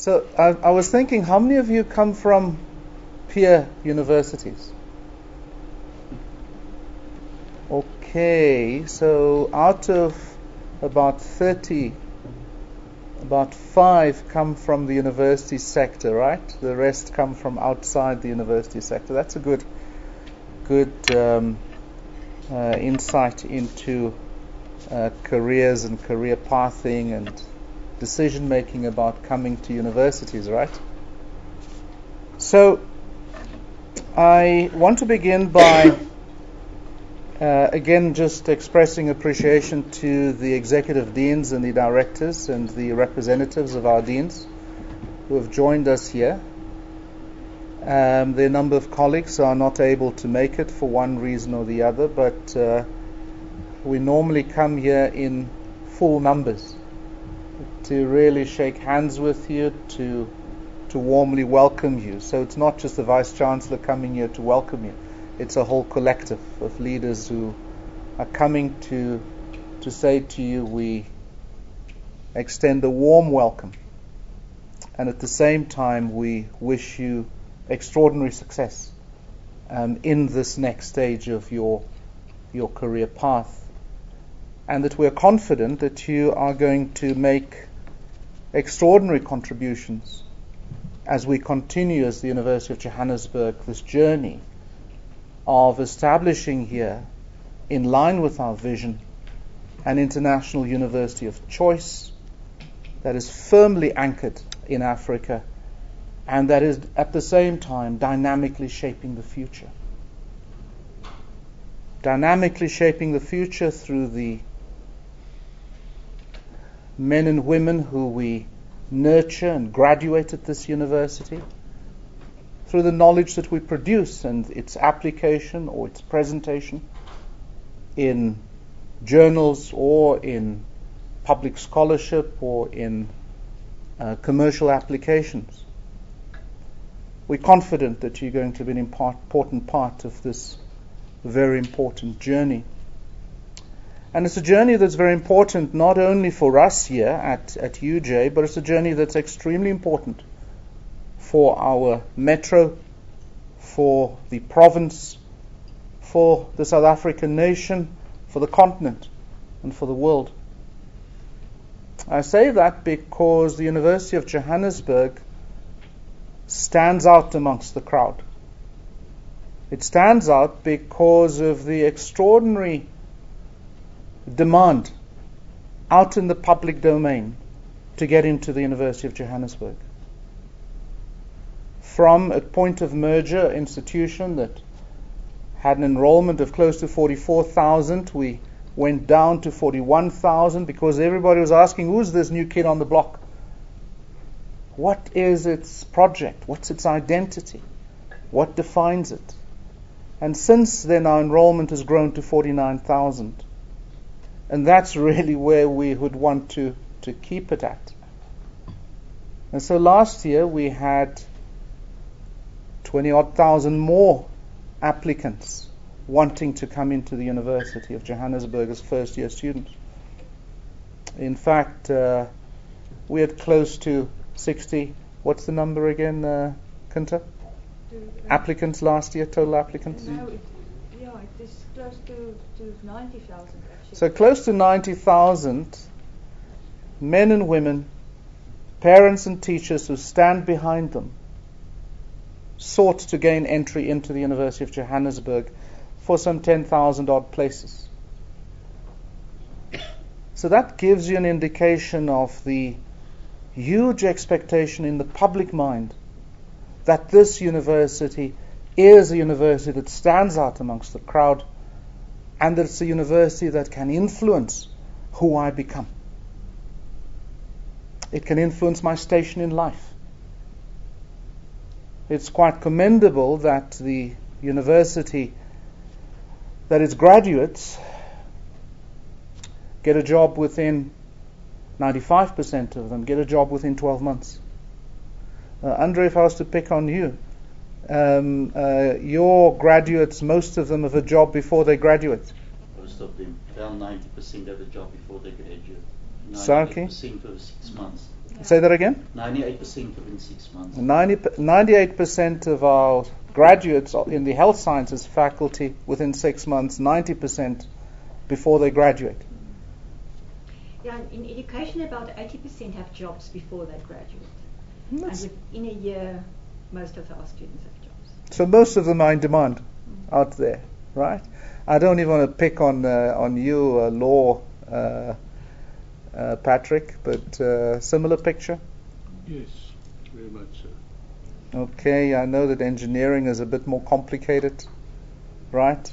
So I was thinking, how many of you come from peer universities? Okay, so out of about 30, about 5 come from the university sector, right? The rest come from outside the university sector. That's a good insight into careers and career pathing and decision making about coming to universities, right? So I want to begin by again just expressing appreciation to the executive deans and the directors and the representatives of our deans who have joined us here. Their number of colleagues are not able to make it for one reason or the other, but we normally come here in full numbers to really shake hands with you, to warmly welcome you. So it's not just the Vice Chancellor coming here to welcome you. It's a whole collective of leaders who are coming to say to you, we extend a warm welcome, and at the same time we wish you extraordinary success in this next stage of your career path, and that we are confident that you are going to make extraordinary contributions as we continue as the University of Johannesburg this journey of establishing here, in line with our vision, an international university of choice that is firmly anchored in Africa and that is at the same time dynamically shaping the future. Dynamically shaping the future through the men and women who we nurture and graduate at this university, through the knowledge that we produce and its application or its presentation in journals or in public scholarship or in commercial applications. We're confident that you're going to be an important part of this very important journey. And it's a journey that's very important not only for us here at UJ, but it's a journey that's extremely important for our metro, for the province, for the South African nation, for the continent, and for the world. I say that because the University of Johannesburg stands out amongst the crowd. It stands out because of the extraordinary demand out in the public domain to get into the University of Johannesburg. From a point of merger institution that had an enrollment of close to 44,000, we went down to 41,000 because everybody was asking, who's this new kid on the block? What is its project? What's its identity? What defines it? And since then our enrollment has grown to 49,000. And that's really where we would want to keep it at. And so last year we had 20,000 more applicants wanting to come into the University of Johannesburg as first year students. In fact, we had close to 60, what's the number again, Kunta? Applicants last year, total applicants? It's close to 90,000 actually. So close to 90,000 men and women, parents and teachers who stand behind them, sought to gain entry into the University of Johannesburg for some 10,000 odd places. So that gives you an indication of the huge expectation in the public mind that this university is a university that stands out amongst the crowd and that it's a university that can influence who I become. It can influence my station in life. It's quite commendable that the university, that its graduates get a job within 95% of them, get a job within 12 months. Andre, if I was to pick on you, your graduates, most of them have a job before they graduate. Most of them, around 90% have a job before they graduate. 90% over 6 months. Say that again? 98% within 6 months. 98% of our graduates in the health sciences faculty within 6 months, 90% before they graduate. Yeah, in education, about 80% have jobs before they graduate. And within a year, most of our students have jobs. So most of them are in demand out there, right? I don't even want to pick on you, law, Patrick, but similar picture? Yes, very much so. Okay, I know that engineering is a bit more complicated, right?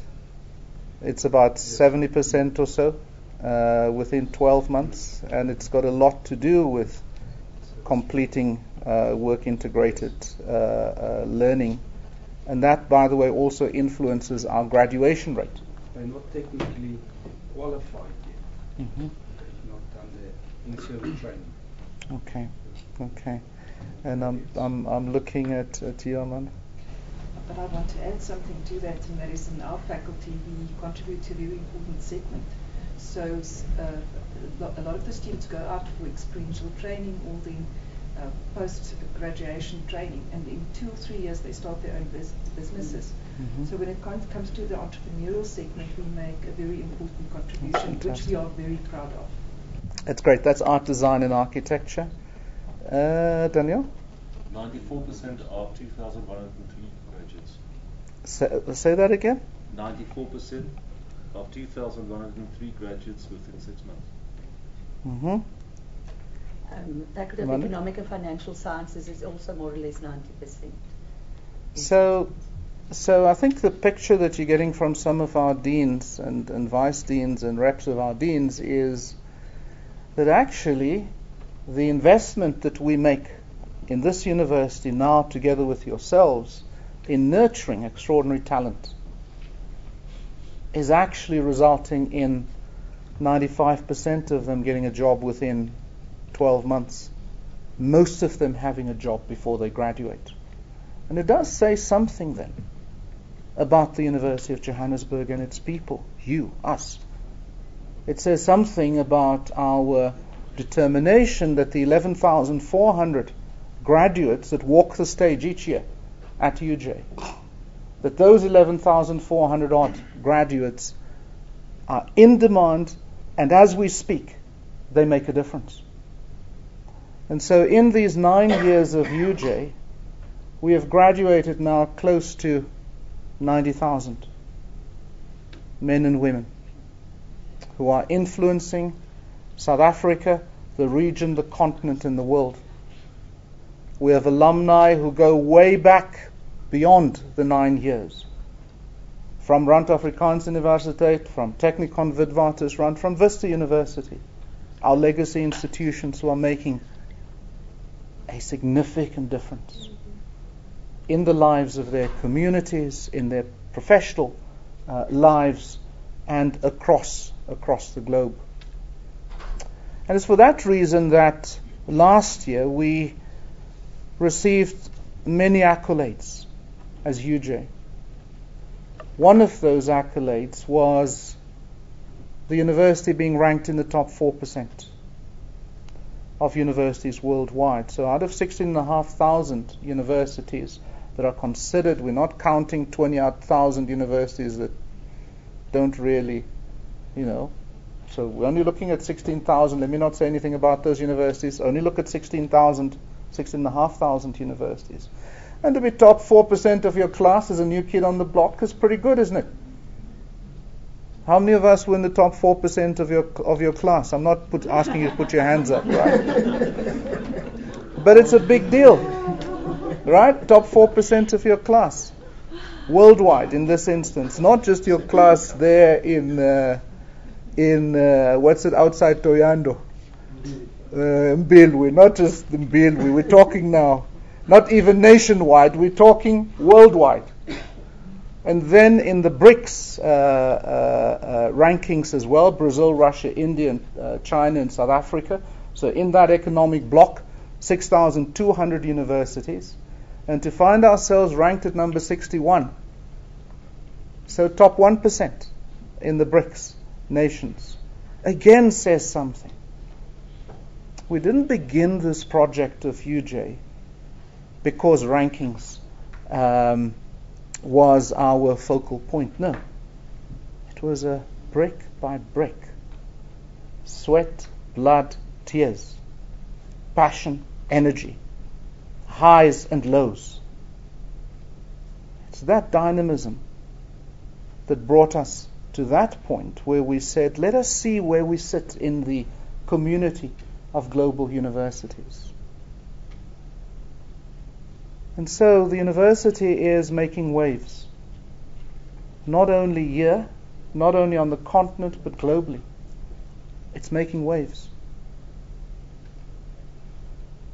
It's about 70% or so within 12 months, and it's got a lot to do with completing work-integrated learning. And that, by the way, also influences our graduation rate. They're not technically qualified yet. Mm-hmm. They've not done their initial training. Okay. And I'm looking at you, Amanda. But I want to add something to that, and that is in our faculty we contribute to a very important segment. So a lot of the students go out for experiential training, all the post-graduation training, and in 2 or 3 years they start their own businesses. Mm-hmm. So when it comes to the entrepreneurial segment, we make a very important contribution, which we are very proud of. That's great. That's art, design and architecture. Daniel? 94% of 2,103 graduates. Say that again? 94% of 2,103 graduates within 6 months. Mm-hmm. Faculty of Economic and Financial Sciences is also more or less 90%. So I think the picture that you're getting from some of our deans and vice deans and reps of our deans is that actually the investment that we make in this university now, together with yourselves, in nurturing extraordinary talent is actually resulting in 95% of them getting a job within 12 months, most of them having a job before they graduate. And it does say something then about the University of Johannesburg and its people, you, us. It says something about our determination that the 11,400 graduates that walk the stage each year at UJ, that those 11,400 odd graduates are in demand, and as we speak, they make a difference. And so in these 9 years of UJ, we have graduated now close to 90,000 men and women who are influencing South Africa, the region, the continent, and the world. We have alumni who go way back beyond the 9 years. From Rand Afrikaans University, from Technikon Witwatersrand, from Vista University, our legacy institutions who are making a significant difference in the lives of their communities, in their professional lives, and across the globe. And it's for that reason that last year we received many accolades as UJ. One of those accolades was the university being ranked in the top 4% of universities worldwide. So out of 16,500 universities that are considered, we're not counting 20,000 universities that don't really, so we're only looking at 16,000. Let me not say anything about those universities. Only look at 16,500 universities. And to be top 4% of your class as a new kid on the block is pretty good, isn't it? How many of us were in the top 4% of your class? I'm not asking you to put your hands up, right? But it's a big deal, right? Top 4% of your class, worldwide in this instance, not just your class there in what's it outside Toyando, Mbilwi. Not just Mbilwi. We're talking now, not even nationwide. We're talking worldwide. And then in the BRICS rankings as well, Brazil, Russia, India, China and South Africa. So in that economic block, 6,200 universities. And to find ourselves ranked at number 61, so top 1% in the BRICS nations, again says something We didn't begin this project of UJ because rankings was our focal point. No. It was a brick by brick. Sweat, blood, tears, passion, energy, highs and lows. It's that dynamism that brought us to that point where we said, let us see where we sit in the community of global universities. And so the university is making waves, not only here, not only on the continent, but globally. It's making waves.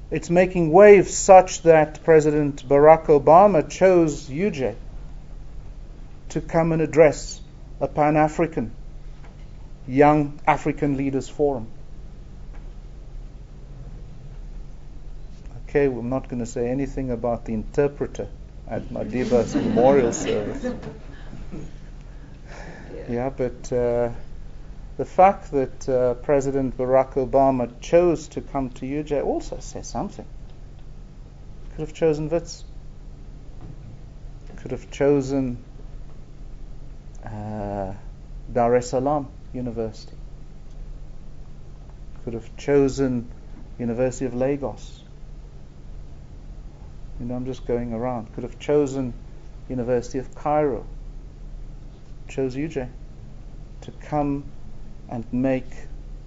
It's making waves such that President Barack Obama chose UJ to come and address a Pan-African Young African Leaders Forum. Okay, we're not going to say anything about the interpreter at Madiba's memorial service. Yeah, but the fact that President Barack Obama chose to come to UJ also says something. Could have chosen Wits. Could have chosen Dar es Salaam University. Could have chosen University of Lagos. You know, I'm just going around. Could have chosen University of Cairo. Chose UJ to come and make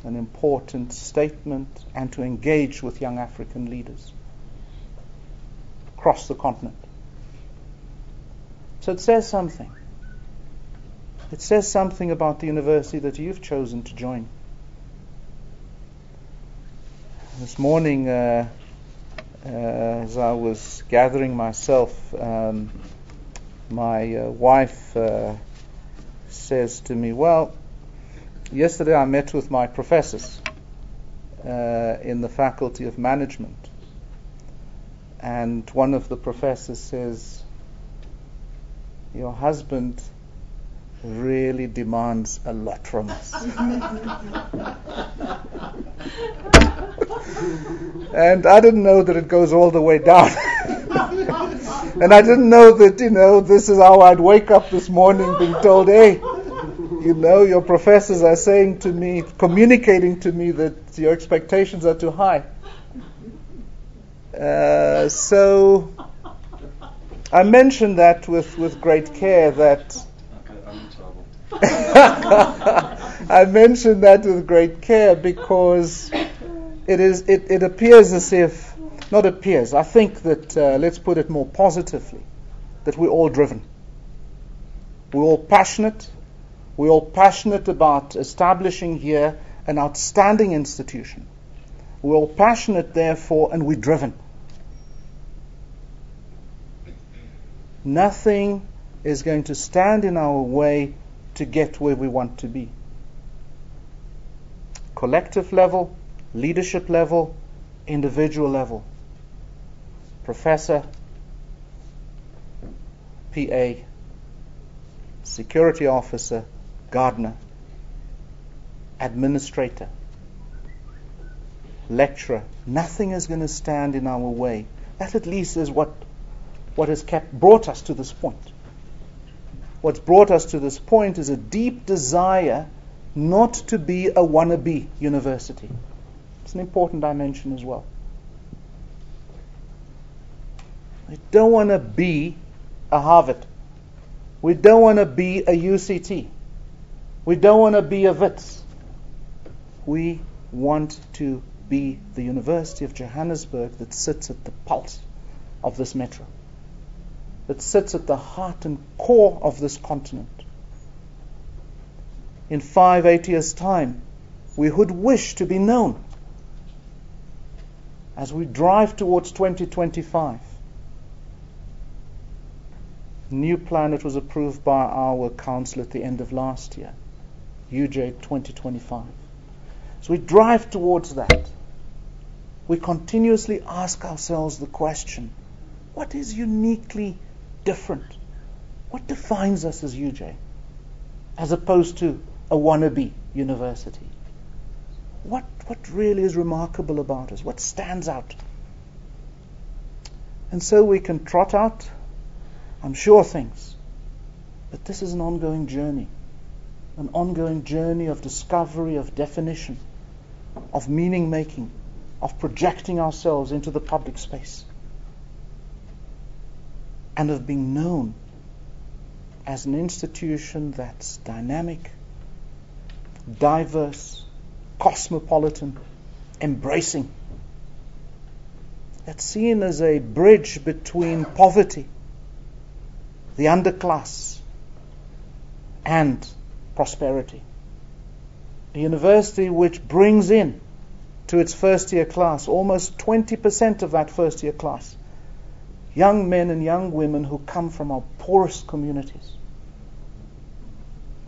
an important statement and to engage with young African leaders across the continent. So it says something. It says something about the university that you've chosen to join. This morning, as I was gathering myself, my wife says to me, well, yesterday I met with my professors in the Faculty of Management, and one of the professors says, your husband really demands a lot from us. And I didn't know that it goes all the way down. And I didn't know that, you know, this is how I'd wake up this morning being told, hey, you know, your professors are saying to me, communicating to me that your expectations are too high. So I mentioned that with great care that... Okay, I'm in trouble. I mentioned that with great care because it appears as if, not appears, I think that, let's put it more positively, that we're all driven. We're all passionate. We're all passionate about establishing here an outstanding institution. We're all passionate, therefore, and we're driven. Nothing is going to stand in our way to get where we want to be. Collective level, leadership level, individual level. Professor, PA, security officer, gardener, administrator, lecturer. Nothing is going to stand in our way. That at least is what has brought us to this point. What's brought us to this point is a deep desire not to be a wannabe university. It's an important dimension as well. We don't want to be a Harvard. We don't want to be a UCT. We don't want to be a Wits. We want to be the University of Johannesburg that sits at the pulse of this metro, that sits at the heart and core of this continent. In 5-8 years' time, we would wish to be known as we drive towards 2025. The new plan that was approved by our council at the end of last year, UJ 2025. So we drive towards that. We continuously ask ourselves the question, what is uniquely different? What defines us as UJ, as opposed to a wannabe university? What really is remarkable about us? What stands out? And so we can trot out, I'm sure, things. But this is an ongoing journey of discovery, of definition, of meaning making, of projecting ourselves into the public space, and of being known as an institution that's dynamic, diverse, cosmopolitan, embracing, that's seen as a bridge between poverty, the underclass, and prosperity. A university which brings in to its first year class almost 20% of that first year class young men and young women who come from our poorest communities,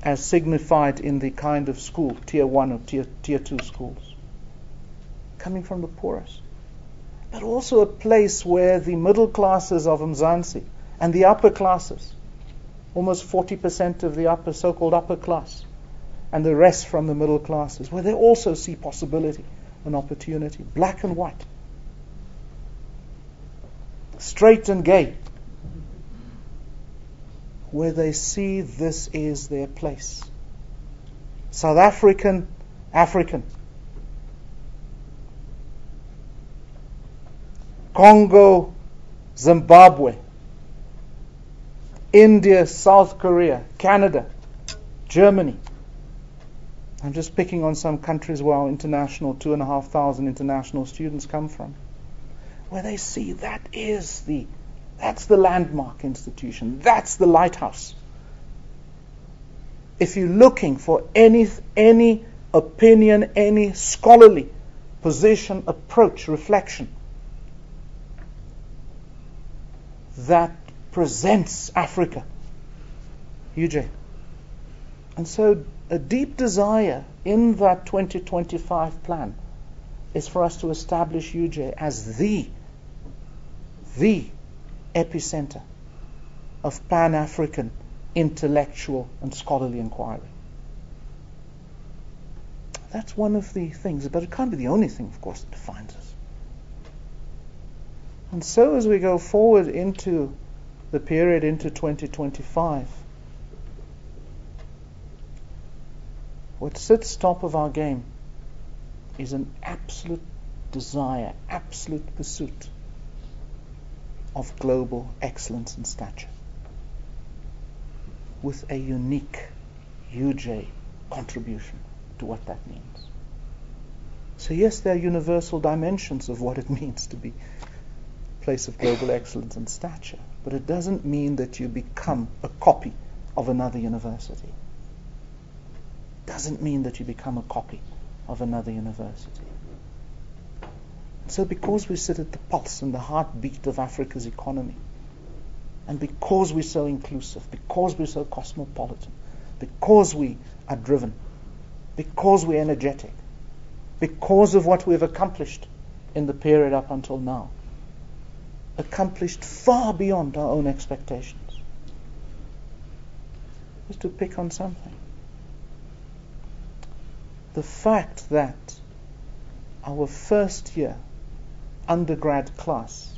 as signified in the kind of school, tier 1 or tier 2 schools, coming from the poorest, but also a place where the middle classes of Mzansi and the upper classes, almost 40% of the upper, so-called upper class, and the rest from the middle classes, where they also see possibility and opportunity, black and white, straight and gay, where they see this is their place. South African, African. Congo, Zimbabwe. India, South Korea, Canada, Germany. I'm just picking on some countries where our international, 2,500 international students come from, where they see that's the landmark institution, that's the lighthouse. If you're looking for any opinion, any scholarly position, approach, reflection that presents Africa, UJ. And so a deep desire in that 2025 plan is for us to establish UJ as the epicenter of Pan-African intellectual and scholarly inquiry. That's one of the things, but it can't be the only thing, of course, that defines us. And so as we go forward into the period into 2025, what sits top of our game is an absolute desire, absolute pursuit of global excellence and stature, with a unique UJ contribution to what that means. So yes, there are universal dimensions of what it means to be a place of global excellence and stature, but it doesn't mean that you become a copy of another university. Doesn't mean that you become a copy of another university. So because we sit at the pulse and the heartbeat of Africa's economy, and because we're so inclusive, because we're so cosmopolitan, because we are driven, because we're energetic, because of what we've accomplished in the period up until now, accomplished far beyond our own expectations. Just to pick on something. The fact that our first year undergrad class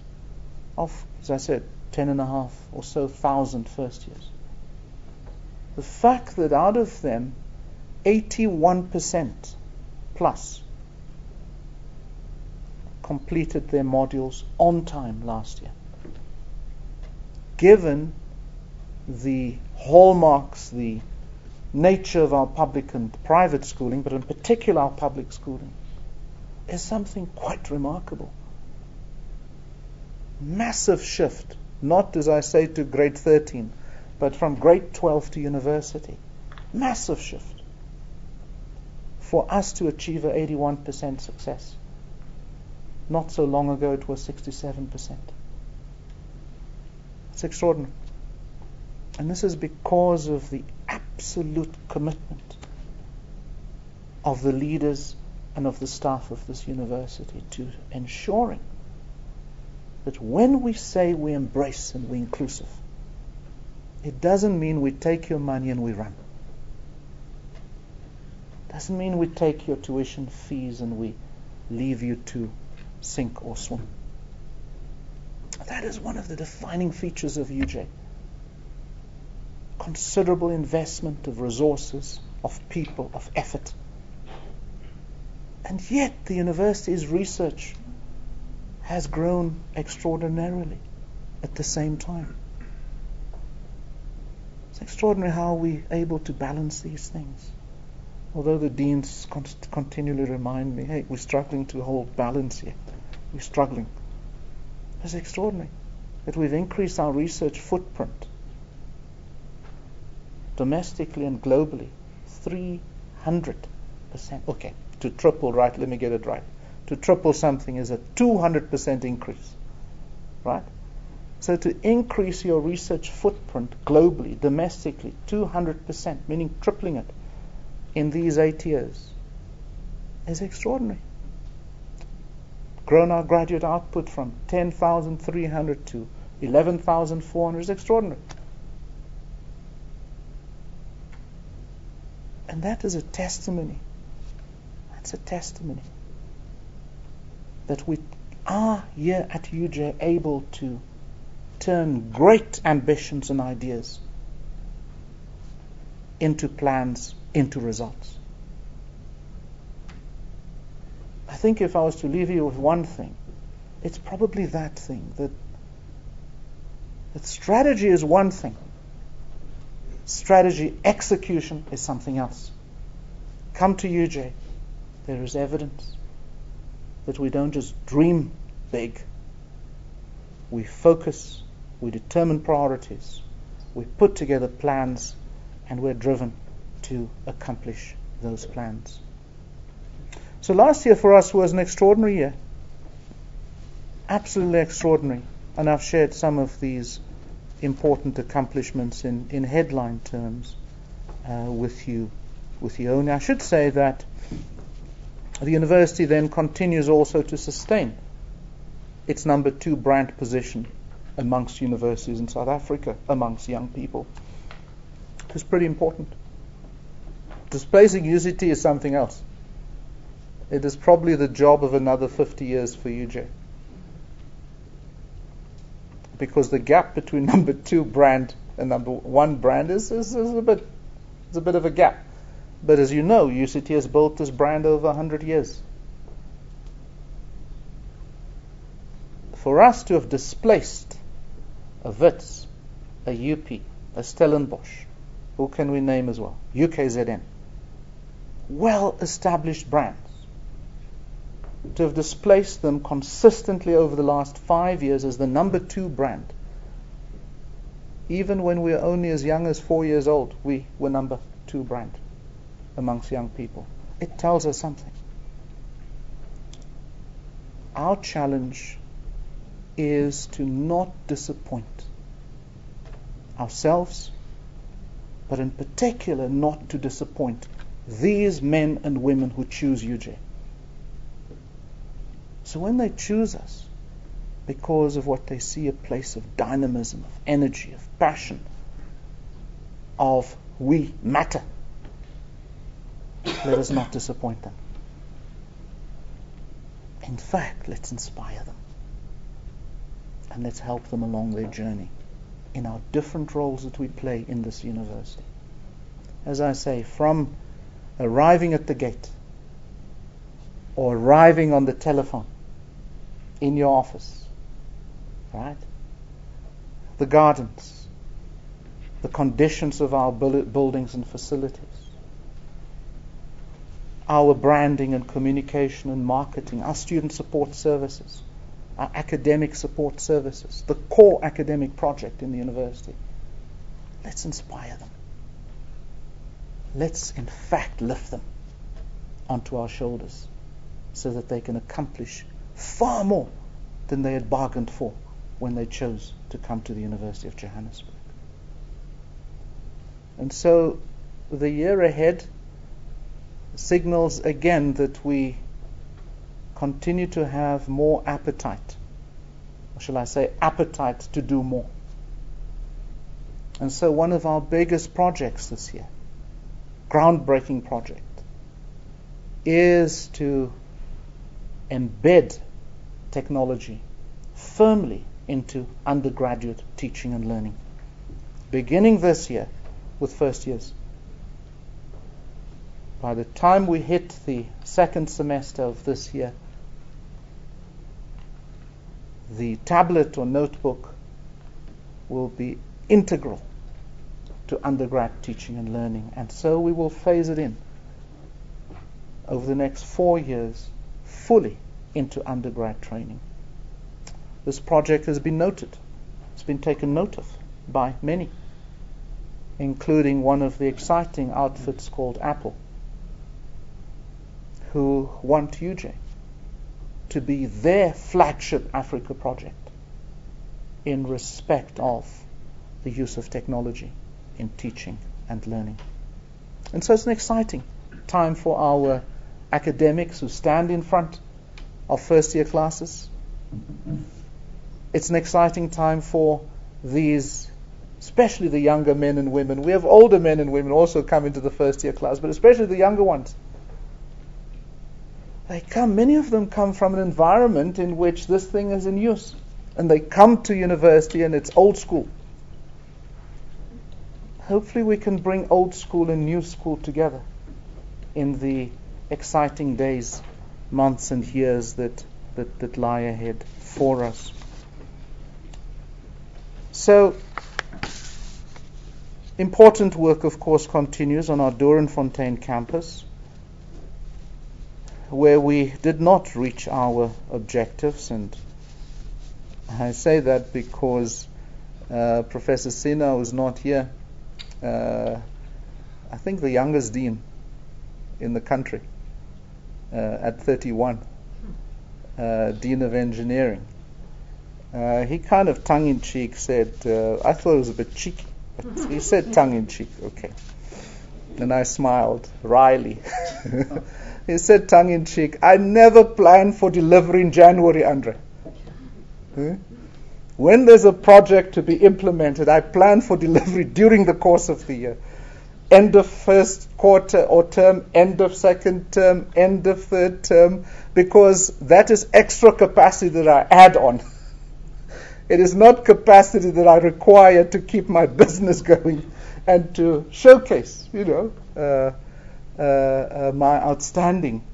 of, as I said, 10.5 or so thousand first years. The fact that out of them, 81% plus completed their modules on time last year. Given the hallmarks, the nature of our public and private schooling, but in particular our public schooling, is something quite remarkable. Massive shift, not as I say to grade 13, but from grade 12 to university. Massive shift for us to achieve an 81% success. Not so long ago it was 67%. It's extraordinary. And this is because of the absolute commitment of the leaders and of the staff of this university to ensuring that when we say we embrace and we're inclusive, it doesn't mean we take your money and we run. Doesn't mean we take your tuition fees and we leave you to sink or swim. That is one of the defining features of UJ. Considerable investment of resources, of people, of effort. And yet the university's research has grown extraordinarily at the same time. It's extraordinary how we're able to balance these things. Although the deans continually remind me, hey, we're struggling to hold balance here. We're struggling. It's extraordinary that we've increased our research footprint domestically and globally 300%. Okay, to triple, right, let me get it right. To triple something is a 200% increase, right? So to increase your research footprint globally, domestically, 200%, meaning tripling it in these 8 years, is extraordinary. Grown our graduate output from 10,300 to 11,400 is extraordinary. And that is a testimony. That's a testimony that we are here at UJ able to turn great ambitions and ideas into plans, into results. I think if I was to leave you with one thing, it's probably that thing, that strategy is one thing. Strategy execution is something else. Come to UJ, there is evidence that we don't just dream big. We focus, we determine priorities, we put together plans, and we're driven to accomplish those plans. So last year for us was an extraordinary year. Absolutely extraordinary. And I've shared some of these important accomplishments in headline terms with you only. I should say that the university then continues also to sustain its number 2 brand position amongst universities in South Africa, amongst young people. It's pretty important. Displacing UCT is something else. It is probably the job of another 50 years for UJ. Because the gap between number 2 brand and number 1 brand is a bit of a gap. But as you know, UCT has built this brand over 100 years. For us to have displaced a Wits, a UP, a Stellenbosch, who can we name as well? UKZN. Well-established brands. To have displaced them consistently over the last 5 years as the number 2 brand. Even when we were only as young as 4 years old, we were number 2 brand amongst young people. It tells us something. Our challenge is to not disappoint ourselves, but in particular not to disappoint these men and women who choose UJ. So when they choose us because of what they see, a place of dynamism, of energy, of passion, of we matter, let us not disappoint them. In fact, let's inspire them. And let's help them along their journey in our different roles that we play in this university. As I say, from arriving at the gate or arriving on the telephone in your office, right? The gardens, the conditions of our buildings and facilities, our branding and communication and marketing, our student support services, our academic support services, the core academic project in the university. Let's inspire them. Let's in fact lift them onto our shoulders so that they can accomplish far more than they had bargained for when they chose to come to the University of Johannesburg. And so the year ahead signals again that we continue to have more appetite, or shall I say appetite to do more. And so one of our biggest projects this year, groundbreaking project, is to embed technology firmly into undergraduate teaching and learning, beginning this year with first years. By the time we hit the second semester of this year, the tablet or notebook will be integral to undergrad teaching and learning, and so we will phase it in over the next 4 years fully into undergrad training. This project has been noted, it's been taken note of by many, including one of the exciting outfits called Apple, who want UJ to be their flagship Africa project in respect of the use of technology in teaching and learning. And so it's an exciting time for our academics who stand in front of first year classes. It's an exciting time for these, especially the younger men and women. We have older men and women also come into the first year class, but especially the younger ones. They come, many of them come from an environment in which this thing is in use. And they come to university and it's old school. Hopefully we can bring old school and new school together in the exciting days, months and years that lie ahead for us. So, important work, of course, continues on our Doornfontein campus, where we did not reach our objectives. And I say that because Professor Sina was not here. I think the youngest dean in the country at 31, dean of engineering. He kind of tongue-in-cheek said, I thought it was a bit cheeky, but he said tongue-in-cheek, okay. And I smiled, wryly. He said tongue-in-cheek, I never plan for delivery in January, Andre. When there's a project to be implemented, I plan for delivery during the course of the year. End of first quarter or term, end of second term, end of third term, because that is extra capacity that I add on. It is not capacity that I require to keep my business going and to showcase, my outstanding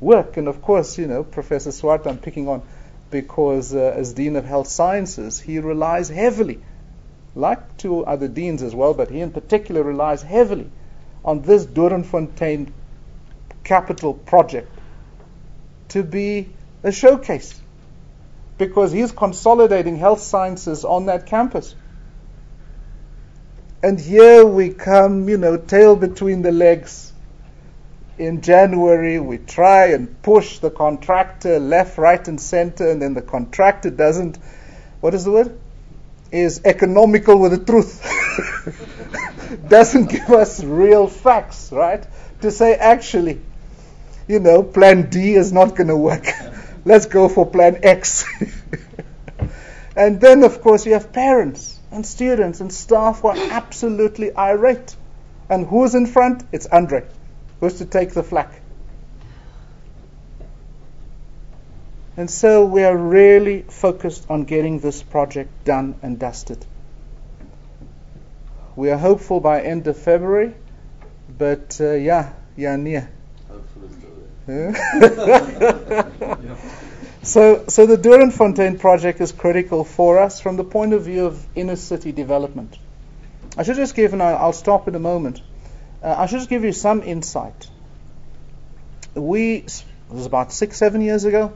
work. And of course, Professor Swart, I'm picking on because as Dean of Health Sciences, he relies heavily, like two other deans as well, but he in particular relies heavily on this Doornfontein capital project to be a showcase, because he's consolidating health sciences on that campus. And here we come, tail between the legs. In January, we try and push the contractor left, right, and center, and then the contractor doesn't, what is the word? Is economical with the truth. Doesn't give us real facts, right? To say, actually, plan D is not going to work. Let's go for plan X. And then, of course, you have parents and students and staff who are absolutely irate. And who's in front? It's Andre. Was to take the flak. And so we are really focused on getting this project done and dusted. We are hopeful by end of February, but yeah, near. So the Doornfontein project is critical for us from the point of view of inner city development. I should just give, and I'll stop in a moment. I should just give you some insight. It was about 6-7 years ago,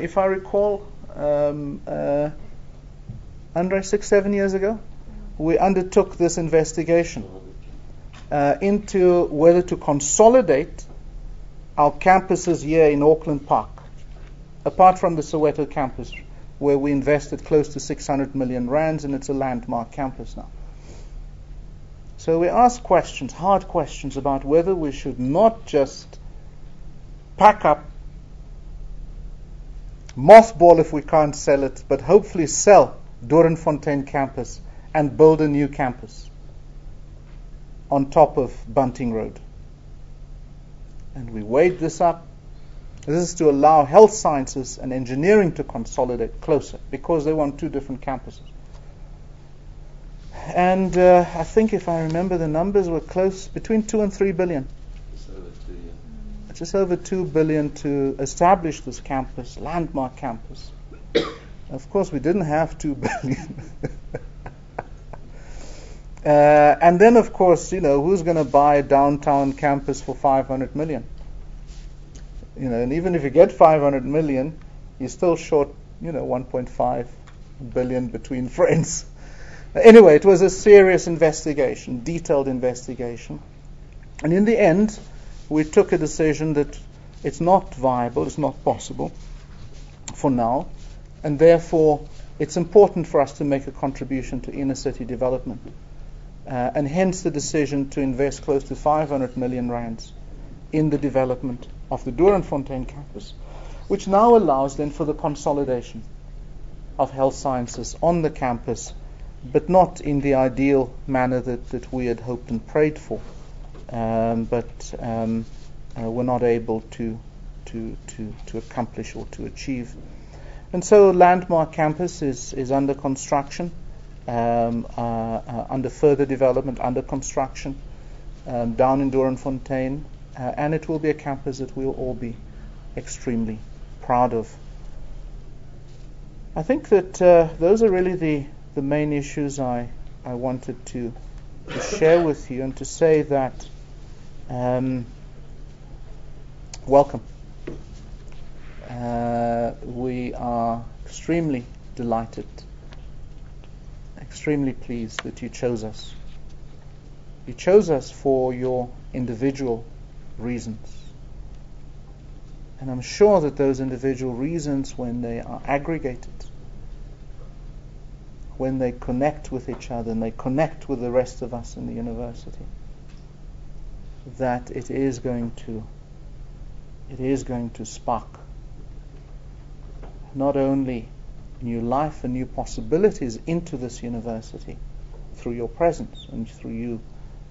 if I recall, Andre, 6-7 years ago, we undertook this investigation into whether to consolidate our campuses here in Auckland Park, apart from the Soweto campus, where we invested close to 600 million rands, and it's a landmark campus now. So we asked questions, hard questions, about whether we should not just pack up, mothball if we can't sell it, but hopefully sell Doornfontein campus and build a new campus on top of Bunting Road. and we weighed this up. This is to allow health sciences and engineering to consolidate closer, because they want two different campuses. And I think, if I remember, the numbers were close between 2 and 3 billion. Just over 2 billion to establish this campus, landmark campus. Of course, we didn't have 2 billion. And then, of course, you know, who's going to buy a downtown campus for 500 million? You know, and even if you get 500 million, you're still short, you know, 1.5 billion between friends. Anyway, it was a serious investigation, detailed investigation. And in the end, we took a decision that it's not viable, it's not possible for now, and therefore it's important for us to make a contribution to inner city development, and hence the decision to invest close to 500 million rands in the development of the Doornfontein campus, which now allows then for the consolidation of health sciences on the campus, but not in the ideal manner that we had hoped and prayed for. But we're not able to accomplish or to achieve. And so Landmark Campus is under construction, under further development, under construction, down in Doornfontein, and it will be a campus that we'll all be extremely proud of. I think that those are really the main issues I wanted to share with you, and to say that welcome. We are extremely delighted, extremely pleased that you chose us. You chose us for your individual reasons. And I'm sure that those individual reasons, when they are aggregated, when they connect with each other and they connect with the rest of us in the university, that it is going to spark not only new life and new possibilities into this university through your presence and through you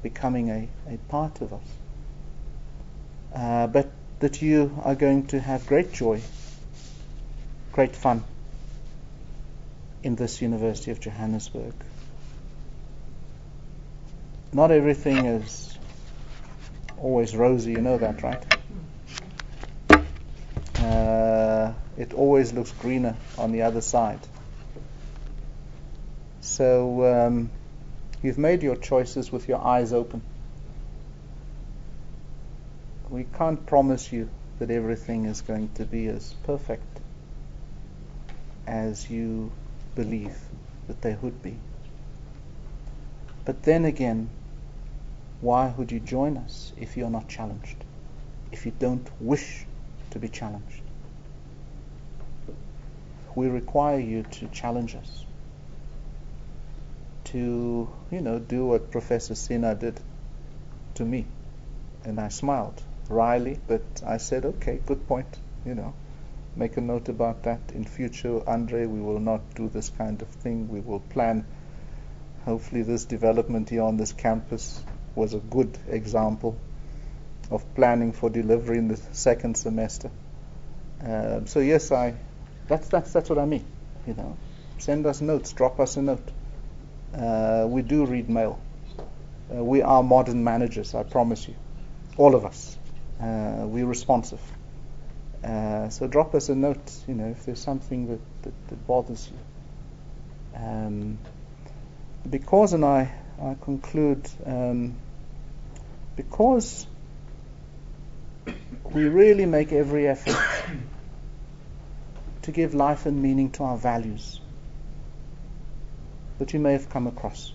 becoming a part of us, but that you are going to have great joy, great fun in this University of Johannesburg. Not everything is always rosy, you know that, right? It always looks greener on the other side. So you've made your choices with your eyes open. We can't promise you that everything is going to be as perfect as you believe that they would be. But then again, why would you join us if you're not challenged, if you don't wish to be challenged? We require you to challenge us, to, you know, do what Professor Sina did to me. And I smiled wryly, but I said, okay, good point, you know. Make a note about that. In future, Andre, we will not do this kind of thing. We will plan. Hopefully this development here on this campus was a good example of planning for delivery in the second semester. So yes, that's what I mean. You know, send us notes, drop us a note. We do read mail. We are modern managers, I promise you, all of us. We're responsive. So drop us a note, you know, if there's something that bothers you. Because, and I conclude, because we really make every effort to give life and meaning to our values that you may have come across.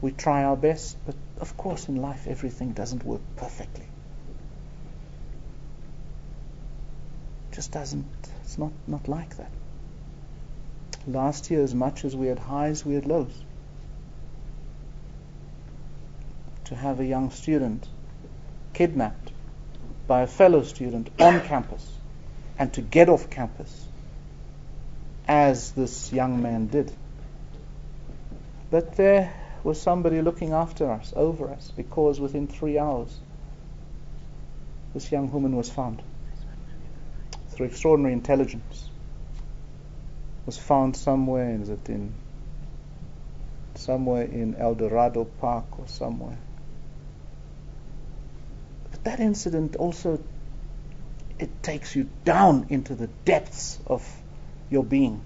We try our best, but of course in life everything doesn't work perfectly. Just doesn't, it's not like that. Last year, as much as we had highs, we had lows. To have a young student kidnapped by a fellow student on campus, and to get off campus as this young man did. But there was somebody looking after us, over us, because within 3 hours this young woman was found. Through extraordinary intelligence, was found somewhere in El Dorado Park or somewhere. But that incident also, it takes you down into the depths of your being,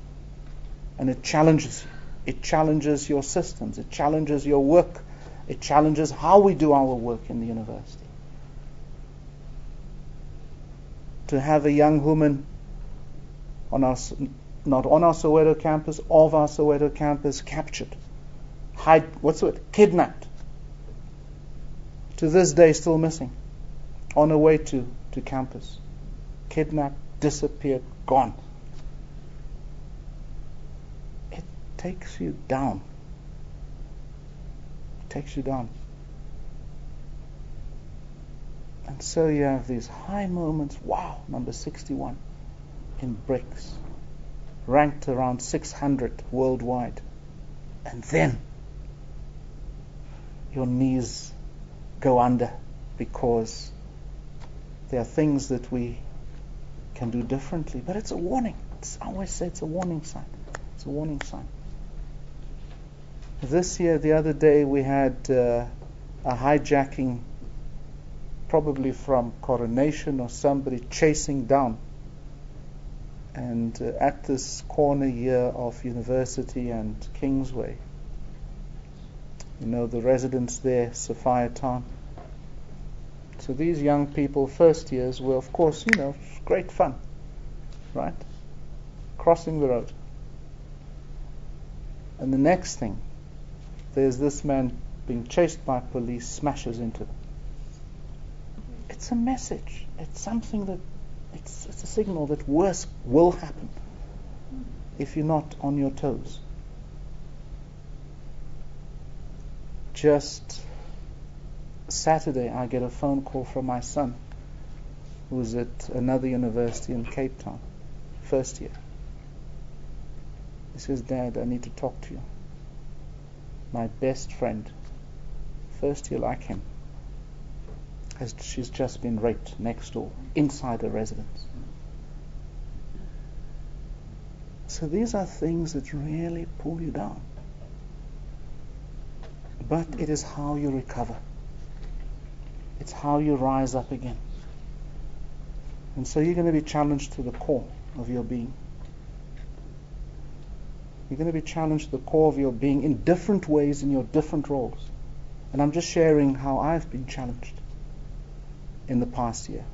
and it challenges you. It challenges your systems, it challenges your work, it challenges how we do our work in the university. To have a young woman not on our Soweto campus, of our Soweto campus, captured, kidnapped, to this day still missing, on her way to campus, kidnapped, disappeared, gone. Takes you down. Takes you down. And so you have these high moments. Wow, number 61 in BRICS, ranked around 600 worldwide. And then your knees go under because there are things that we can do differently. But it's a warning. I always say it's a warning sign. It's a warning sign. This year, the other day, we had a hijacking, probably from Coronation or somebody, chasing down. And at this corner here of University and Kingsway, the residents there, Sophia Town. So these young people, first years, were, of course, great fun, right? Crossing the road. And the next thing, there's this man being chased by police, smashes into them. It's a message. It's something that, it's a signal that worse will happen if you're not on your toes. Just Saturday, I get a phone call from my son, who's at another university in Cape Town, first year. He says, "Dad, I need to talk to you. My best friend, first year like him, she's just been raped next door, inside her residence." So these are things that really pull you down. But it is how you recover. It's how you rise up again. And so you're going to be challenged to the core of your being. You're going to be challenged to the core of your being in different ways in your different roles. And I'm just sharing how I've been challenged in the past year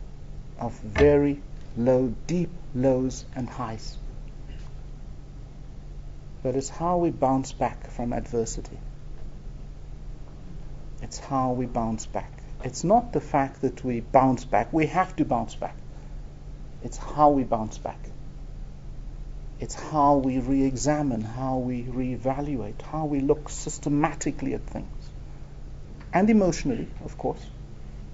of very low, deep lows and highs. But it's how we bounce back from adversity. It's how we bounce back. It's not the fact that we bounce back. We have to bounce back. It's how we bounce back. It's how we re-examine, how we re-evaluate, how we look systematically at things. And emotionally, of course.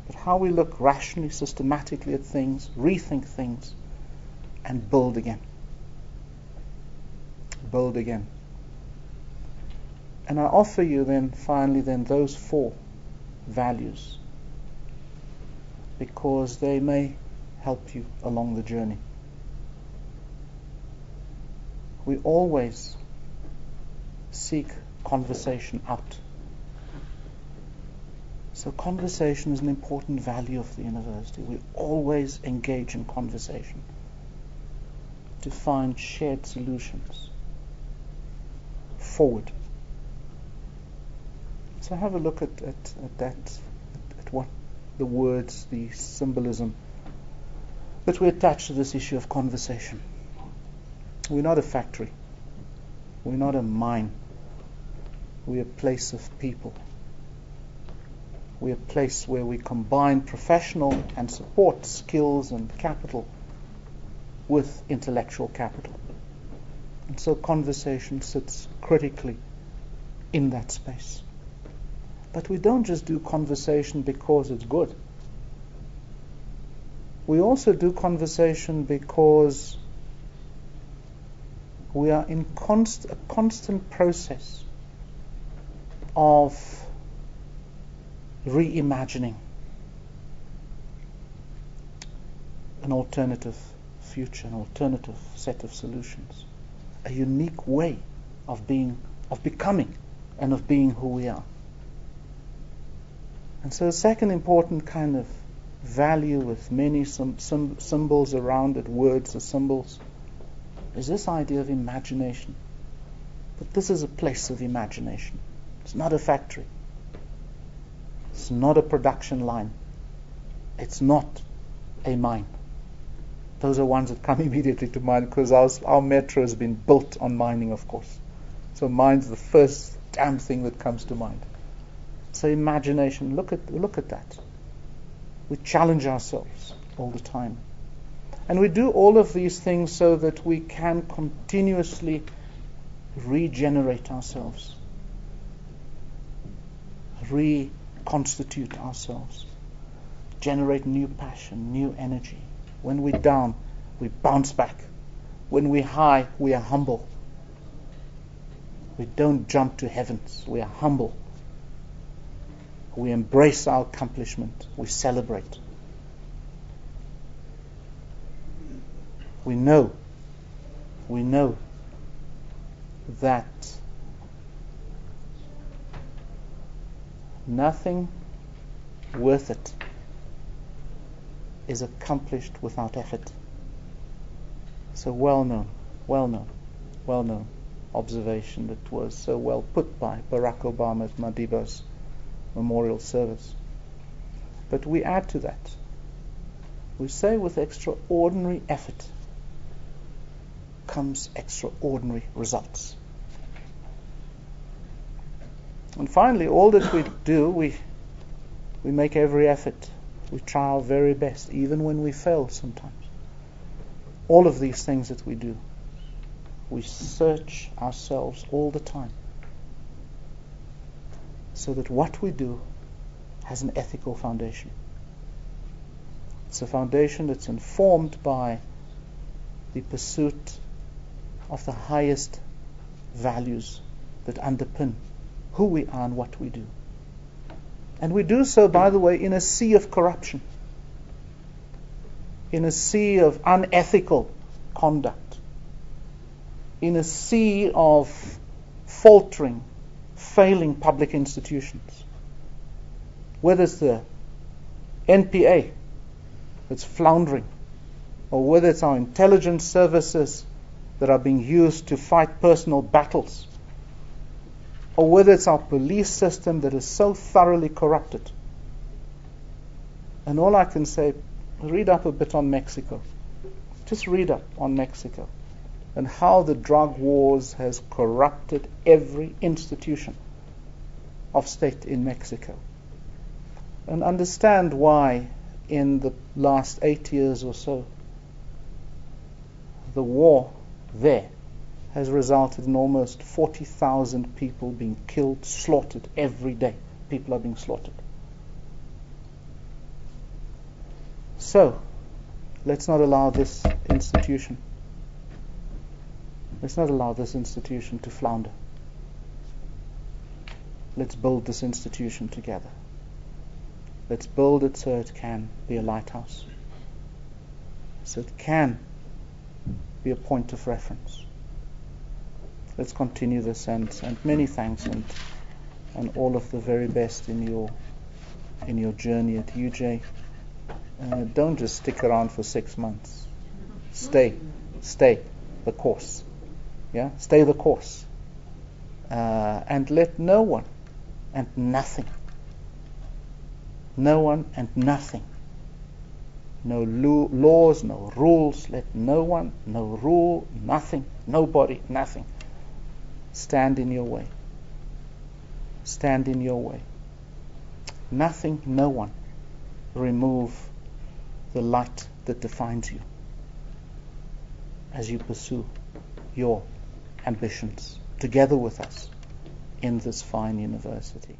But how we look rationally, systematically at things, rethink things, and build again. Build again. And I offer you then, finally, those four values. Because they may help you along the journey. We always seek conversation out. So conversation is an important value of the university. We always engage in conversation to find shared solutions forward. So have a look at what the words, the symbolism that we attach to this issue of conversation. We're not a factory. We're not a mine. We're a place of people. We're a place where we combine professional and support skills and capital with intellectual capital. And so conversation sits critically in that space. But we don't just do conversation because it's good. We also do conversation because we are in a constant process of reimagining, an alternative future, an alternative set of solutions, a unique way of being, of becoming, and of being who we are. And so the second important kind of value with many symbols around it, words or symbols, is this idea of imagination. But this is a place of imagination. It's not a factory. It's not a production line. It's not a mine. Those are ones that come immediately to mind because our metro has been built on mining, of course. So mine's the first damn thing that comes to mind. So imagination, look at that. We challenge ourselves all the time. And we do all of these things so that we can continuously regenerate ourselves, reconstitute ourselves, generate new passion, new energy. When we're down, we bounce back. When we're high, we are humble. We don't jump to heavens. We are humble. We embrace our accomplishment. We celebrate. We know that nothing worth it is accomplished without effort. So well known observation that was so well put by Barack Obama at Madiba's memorial service. But we add to that. We say with extraordinary effort comes extraordinary results. And finally, all that we do, we make every effort. We try our very best, even when we fail sometimes. All of these things that we do, we search ourselves all the time so that what we do has an ethical foundation. It's a foundation that's informed by the pursuit of the highest values that underpin who we are and what we do. And we do so, by the way, in a sea of corruption, in a sea of unethical conduct, in a sea of faltering, failing public institutions. Whether it's the NPA that's floundering, or whether it's our intelligence services that are being used to fight personal battles, or whether it's our police system that is so thoroughly corrupted. And all I can say, read up a bit on Mexico. Just read up on Mexico and how the drug wars has corrupted every institution of state in Mexico. And understand why in the last 8 years or so, the war there has resulted in almost 40,000 people being killed, slaughtered every day. People are being slaughtered. So, let's not allow this institution to flounder. Let's build this institution together. Let's build it so it can be a lighthouse, so it can be a point of reference. Let's continue this, and many thanks and all of the very best in your journey at UJ. Don't just stick around for 6 months. Stay the course. Yeah, stay the course. And let no one and nothing, no laws, no rules. Let no one, no rule, nothing, nobody, nothing Stand in your way. Nothing, no one remove the light that defines you as you pursue your ambitions together with us in this fine university.